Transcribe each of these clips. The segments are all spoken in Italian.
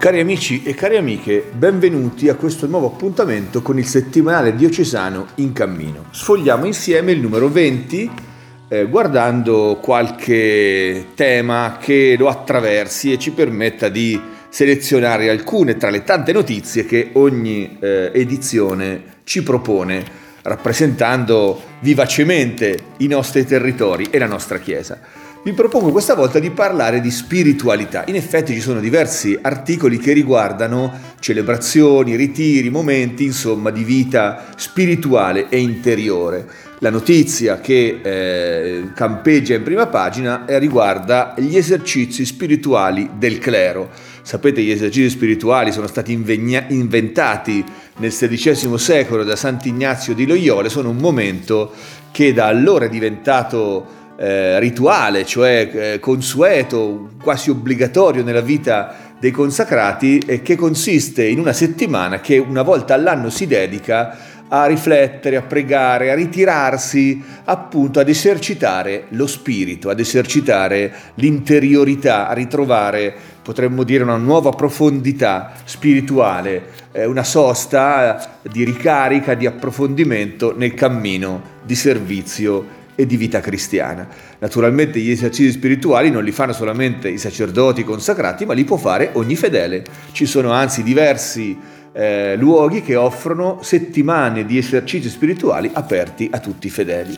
Cari amici e cari amiche, benvenuti a questo nuovo appuntamento con il settimanale diocesano In Cammino. Sfogliamo insieme il numero 20, guardando qualche tema che lo attraversi e ci permetta di selezionare alcune tra le tante notizie che ogni edizione ci propone, rappresentando vivacemente i nostri territori e la nostra Chiesa. Vi propongo questa volta di parlare di spiritualità. In effetti ci sono diversi articoli che riguardano celebrazioni, ritiri, momenti, insomma, di vita spirituale e interiore. La notizia che campeggia in prima pagina riguarda gli esercizi spirituali del clero. Sapete, gli esercizi spirituali sono stati inventati nel XVI secolo da Sant'Ignazio di Loyola. Sono un momento che da allora è diventato rituale, cioè consueto, quasi obbligatorio nella vita dei consacrati, e che consiste in una settimana che una volta all'anno si dedica a riflettere, a pregare, a ritirarsi, appunto ad esercitare lo spirito, ad esercitare l'interiorità, a ritrovare, potremmo dire, una nuova profondità spirituale, una sosta di ricarica, di approfondimento nel cammino di servizio e di vita cristiana. Naturalmente gli esercizi spirituali non li fanno solamente i sacerdoti consacrati, ma li può fare ogni fedele. Ci sono anzi diversi luoghi che offrono settimane di esercizi spirituali aperti a tutti i fedeli.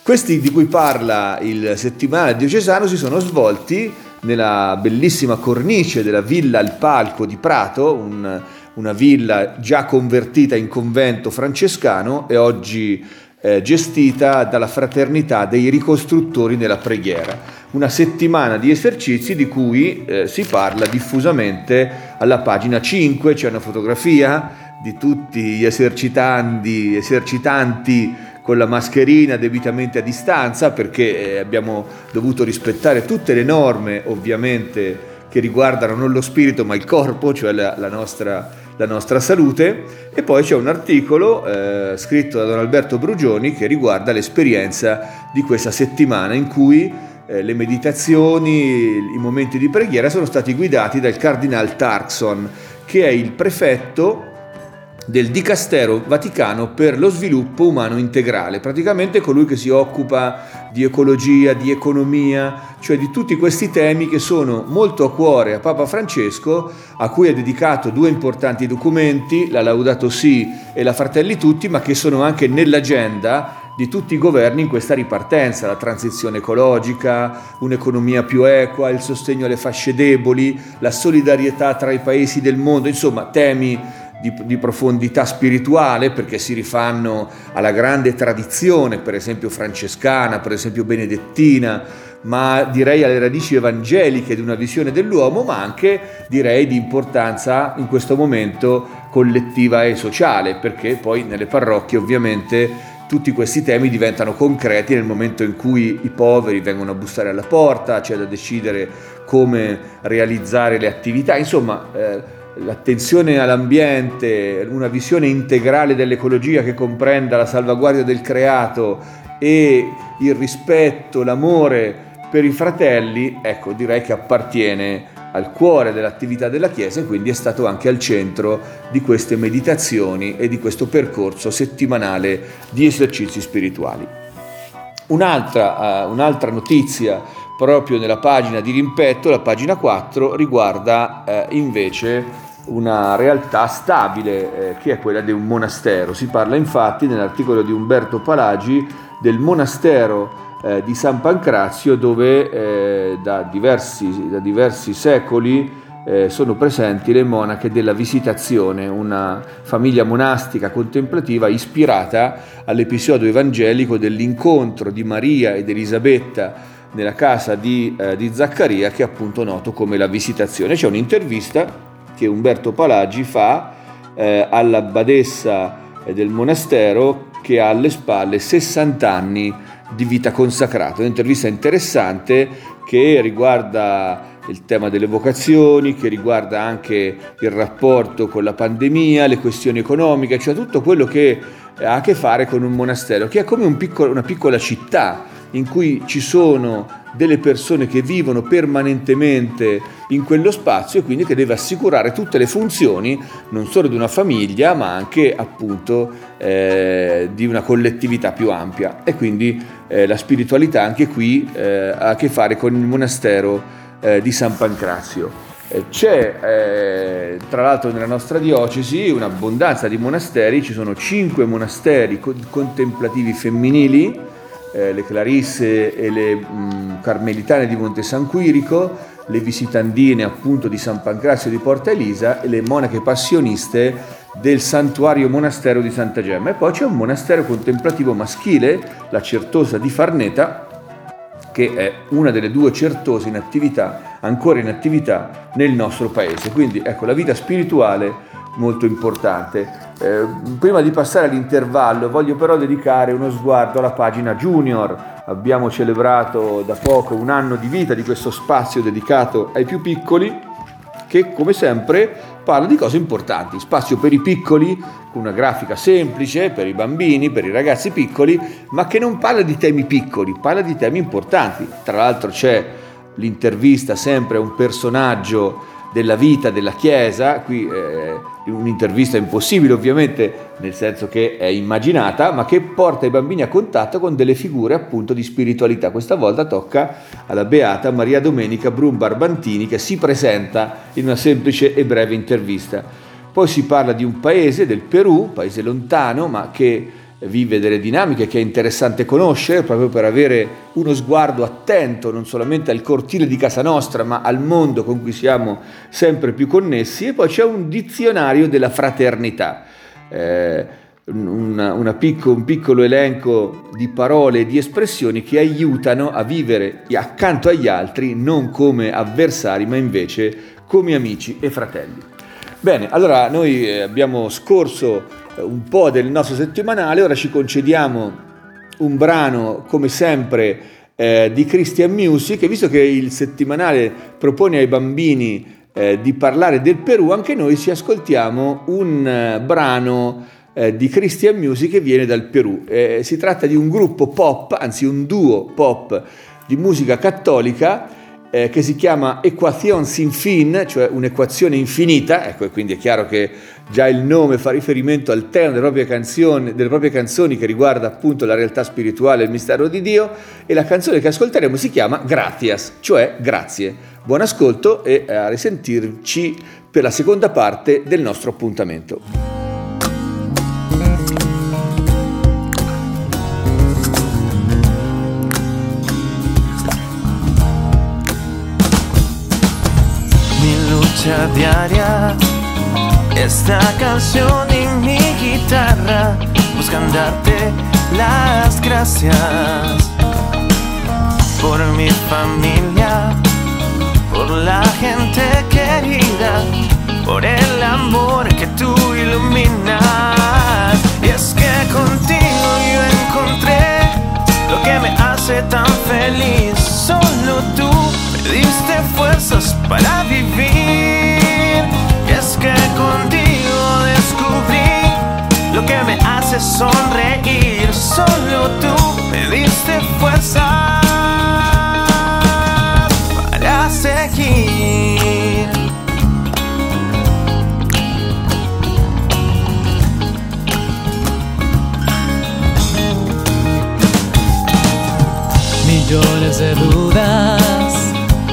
Questi di cui parla il settimanale diocesano si sono svolti nella bellissima cornice della Villa al Palco di Prato, una villa già convertita in convento francescano e oggi gestita dalla Fraternità dei Ricostruttori nella Preghiera. Una settimana di esercizi di cui si parla diffusamente alla pagina 5, c'è una fotografia di tutti gli esercitanti con la mascherina debitamente a distanza, perché abbiamo dovuto rispettare tutte le norme, ovviamente, che riguardano non lo spirito ma il corpo, cioè la nostra salute. E poi c'è un articolo scritto da Don Alberto Brugioni che riguarda l'esperienza di questa settimana, in cui le meditazioni, i momenti di preghiera sono stati guidati dal Cardinal Tarkson, che è il prefetto del Dicastero Vaticano per lo sviluppo umano integrale, praticamente colui che si occupa di ecologia, di economia, cioè di tutti questi temi che sono molto a cuore a Papa Francesco, a cui ha dedicato due importanti documenti, la Laudato si' e la Fratelli tutti, ma che sono anche nell'agenda di tutti i governi in questa ripartenza: la transizione ecologica, un'economia più equa, il sostegno alle fasce deboli, la solidarietà tra i paesi del mondo, insomma temi di profondità spirituale, perché si rifanno alla grande tradizione, per esempio francescana, per esempio benedettina, ma direi alle radici evangeliche di una visione dell'uomo, ma anche direi di importanza in questo momento collettiva e sociale, perché poi nelle parrocchie ovviamente tutti questi temi diventano concreti nel momento in cui i poveri vengono a bussare alla porta, c'è da decidere come realizzare le attività, insomma l'attenzione all'ambiente, una visione integrale dell'ecologia che comprenda la salvaguardia del creato e il rispetto, l'amore per i fratelli, ecco, direi che appartiene al cuore dell'attività della Chiesa, e quindi è stato anche al centro di queste meditazioni e di questo percorso settimanale di esercizi spirituali. Un'altra notizia proprio nella pagina di rimpetto, la pagina 4, riguarda invece una realtà stabile, che è quella di un monastero. Si parla infatti nell'articolo di Umberto Palagi del monastero di San Pancrazio, dove da diversi secoli sono presenti le monache della Visitazione, una famiglia monastica contemplativa ispirata all'episodio evangelico dell'incontro di Maria ed Elisabetta nella casa di Zaccaria, che è appunto noto come la Visitazione. C'è un'intervista che Umberto Palagi fa alla badessa e del monastero che ha alle spalle 60 anni di vita consacrata. Un'intervista interessante che riguarda il tema delle vocazioni, che riguarda anche il rapporto con la pandemia, le questioni economiche, cioè tutto quello che ha a che fare con un monastero, che è come una piccola città in cui ci sono delle persone che vivono permanentemente in quello spazio e quindi che deve assicurare tutte le funzioni non solo di una famiglia ma anche appunto di una collettività più ampia. E quindi la spiritualità anche qui ha a che fare con il monastero di San Pancrazio. C'è tra l'altro nella nostra diocesi un'abbondanza di monasteri, ci sono 5 monasteri contemplativi femminili, le Clarisse e le Carmelitane di Monte San Quirico, le Visitandine appunto di San Pancrazio di Porta Elisa e le Monache Passioniste del Santuario Monastero di Santa Gemma. E poi c'è un monastero contemplativo maschile, la Certosa di Farneta, che è una delle 2 certose in attività, ancora in attività nel nostro paese. Quindi ecco, la vita spirituale molto importante. Prima di passare all'intervallo voglio però dedicare uno sguardo alla pagina Junior. Abbiamo celebrato da poco un anno di vita di questo spazio dedicato ai più piccoli, che come sempre parla di cose importanti. Spazio per i piccoli, con una grafica semplice, per i bambini, per i ragazzi piccoli, ma che non parla di temi piccoli, parla di temi importanti. Tra l'altro c'è l'intervista sempre a un personaggio della vita della Chiesa, qui un'intervista impossibile ovviamente, nel senso che è immaginata, ma che porta i bambini a contatto con delle figure appunto di spiritualità. Questa volta tocca alla beata Maria Domenica Brun Barbantini, che si presenta in una semplice e breve intervista. Poi si parla di un paese, del Perù, paese lontano, ma che vive delle dinamiche che è interessante conoscere proprio per avere uno sguardo attento non solamente al cortile di casa nostra ma al mondo con cui siamo sempre più connessi. E poi c'è un dizionario della fraternità, un piccolo elenco di parole e di espressioni che aiutano a vivere accanto agli altri non come avversari ma invece come amici e fratelli. Bene, allora noi abbiamo scorso un po' del nostro settimanale, ora ci concediamo un brano come sempre di Christian Music, e visto che il settimanale propone ai bambini di parlare del Perù, anche noi ci ascoltiamo un brano di Christian Music che viene dal Perù. Si tratta di un gruppo pop, anzi un duo pop di musica cattolica che si chiama Equazione Sin Fin, cioè un'equazione infinita, ecco, e quindi è chiaro che già il nome fa riferimento al tema delle proprie canzoni che riguarda appunto la realtà spirituale e il mistero di Dio, e la canzone che ascolteremo si chiama Gratias, cioè grazie. Buon ascolto e a risentirci per la seconda parte del nostro appuntamento. Diaria, esta canción y mi guitarra buscan darte las gracias por mi familia, por la gente querida, por el amor que tú iluminas. Y es que contigo yo encontré lo que me hace tan feliz. Solo tú me diste fuerzas para vivir. Es que contigo descubrí lo que me hace sonreír. Solo tú me diste fuerzas para seguir. Millones de dudas,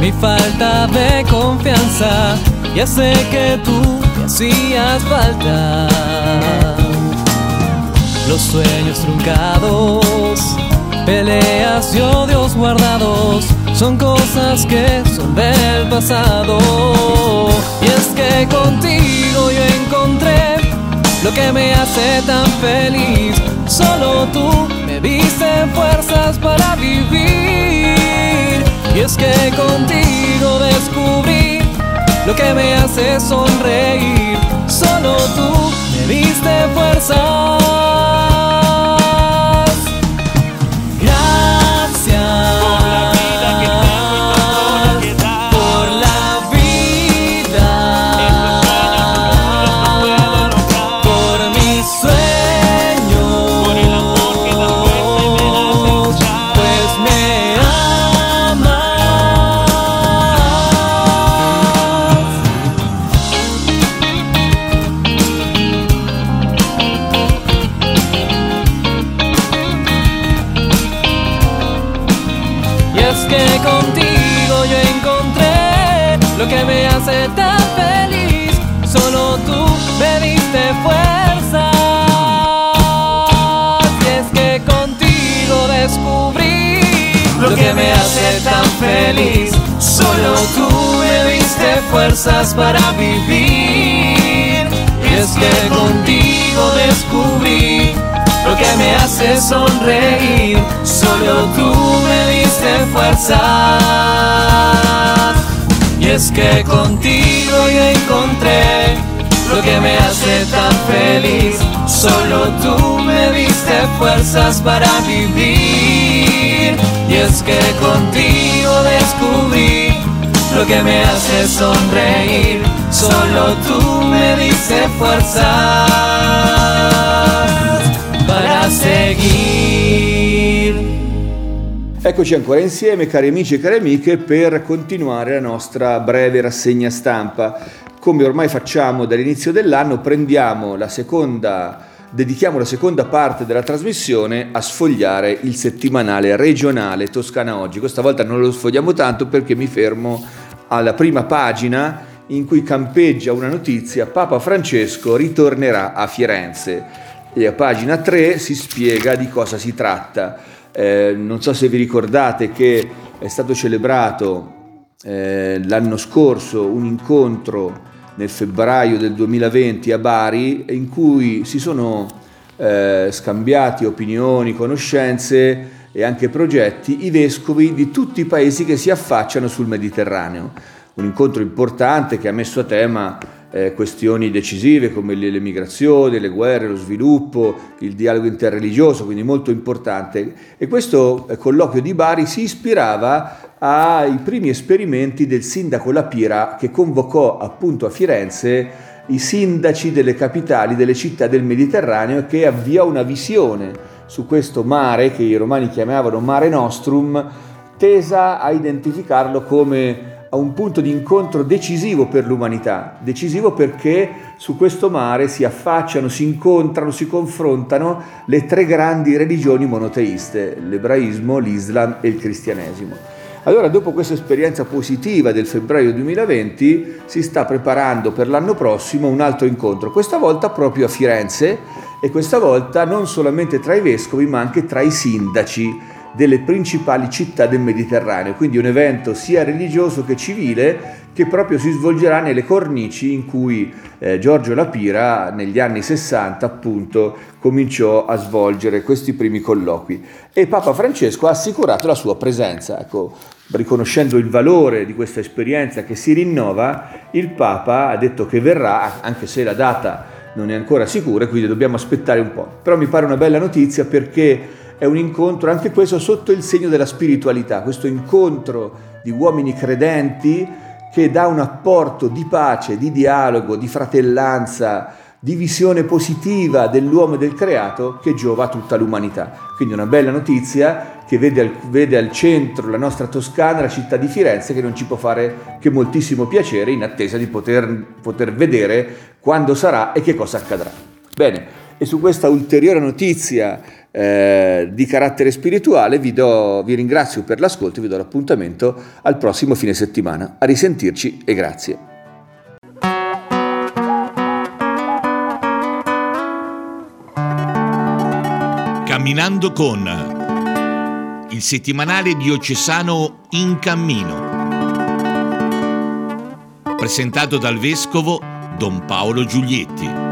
mi falta de confianza. Ya sé que tú me hacías falta. Los sueños truncados, peleas y odios guardados, son cosas que son del pasado. Y es que contigo yo encontré lo que me hace tan feliz. Solo tú me diste fuerzas para vivir. Y es que contigo descubrí lo que me hace sonreír. Solo tú me diste fuerzas. Gracias por la vida, por mis sueños, pues me amas. Y es que contigo yo encontré lo que me hace tan feliz, solo tú me diste fuerzas. Y es que contigo descubrí lo que me hace tan feliz, solo tú me diste fuerzas para vivir. Y es que contigo descubrí lo que me hace sonreír, solo tú me diste fuerzas. Y es que contigo yo encontré lo que me hace tan feliz, solo tú me diste fuerzas para vivir. Y es que contigo descubrí lo que me hace sonreír, solo tú me diste fuerzas para seguir. Eccoci ancora insieme, cari amici e cari amiche, per continuare la nostra breve rassegna stampa. Come ormai facciamo dall'inizio dell'anno, dedichiamo la seconda parte della trasmissione a sfogliare il settimanale regionale Toscana Oggi. Questa volta non lo sfogliamo tanto perché mi fermo alla prima pagina in cui campeggia una notizia: Papa Francesco ritornerà a Firenze. E a pagina 3 si spiega di cosa si tratta. Non so se vi ricordate che è stato celebrato l'anno scorso un incontro nel febbraio del 2020 a Bari, in cui si sono scambiati opinioni, conoscenze e anche progetti i vescovi di tutti i paesi che si affacciano sul Mediterraneo. Un incontro importante che ha messo a tema questioni decisive come le migrazioni, le guerre, lo sviluppo, il dialogo interreligioso, quindi molto importante. E questo colloquio di Bari si ispirava ai primi esperimenti del sindaco La Pira, che convocò appunto a Firenze i sindaci delle capitali delle città del Mediterraneo, che avviò una visione su questo mare che i romani chiamavano Mare Nostrum, tesa a identificarlo come a un punto di incontro decisivo per l'umanità, decisivo perché su questo mare si affacciano, si incontrano, si confrontano le tre grandi religioni monoteiste: l'ebraismo, l'Islam e il cristianesimo. Allora, dopo questa esperienza positiva del febbraio 2020, si sta preparando per l'anno prossimo un altro incontro, questa volta proprio a Firenze, e questa volta non solamente tra i vescovi ma anche tra i sindaci delle principali città del Mediterraneo, quindi un evento sia religioso che civile, che proprio si svolgerà nelle cornici in cui Giorgio La Pira negli anni 60 appunto cominciò a svolgere questi primi colloqui, e Papa Francesco ha assicurato la sua presenza. Ecco, riconoscendo il valore di questa esperienza che si rinnova, il Papa ha detto che verrà, anche se la data non è ancora sicura, quindi dobbiamo aspettare un po'. Però mi pare una bella notizia, perché è un incontro, anche questo, sotto il segno della spiritualità, questo incontro di uomini credenti che dà un apporto di pace, di dialogo, di fratellanza, di visione positiva dell'uomo e del creato che giova a tutta l'umanità. Quindi una bella notizia che vede al centro la nostra Toscana, la città di Firenze, che non ci può fare che moltissimo piacere, in attesa di poter vedere quando sarà e che cosa accadrà. Bene. E su questa ulteriore notizia di carattere spirituale vi ringrazio per l'ascolto e vi do l'appuntamento al prossimo fine settimana. A risentirci e grazie. Camminando con, il settimanale diocesano in cammino, presentato dal vescovo Don Paolo Giulietti.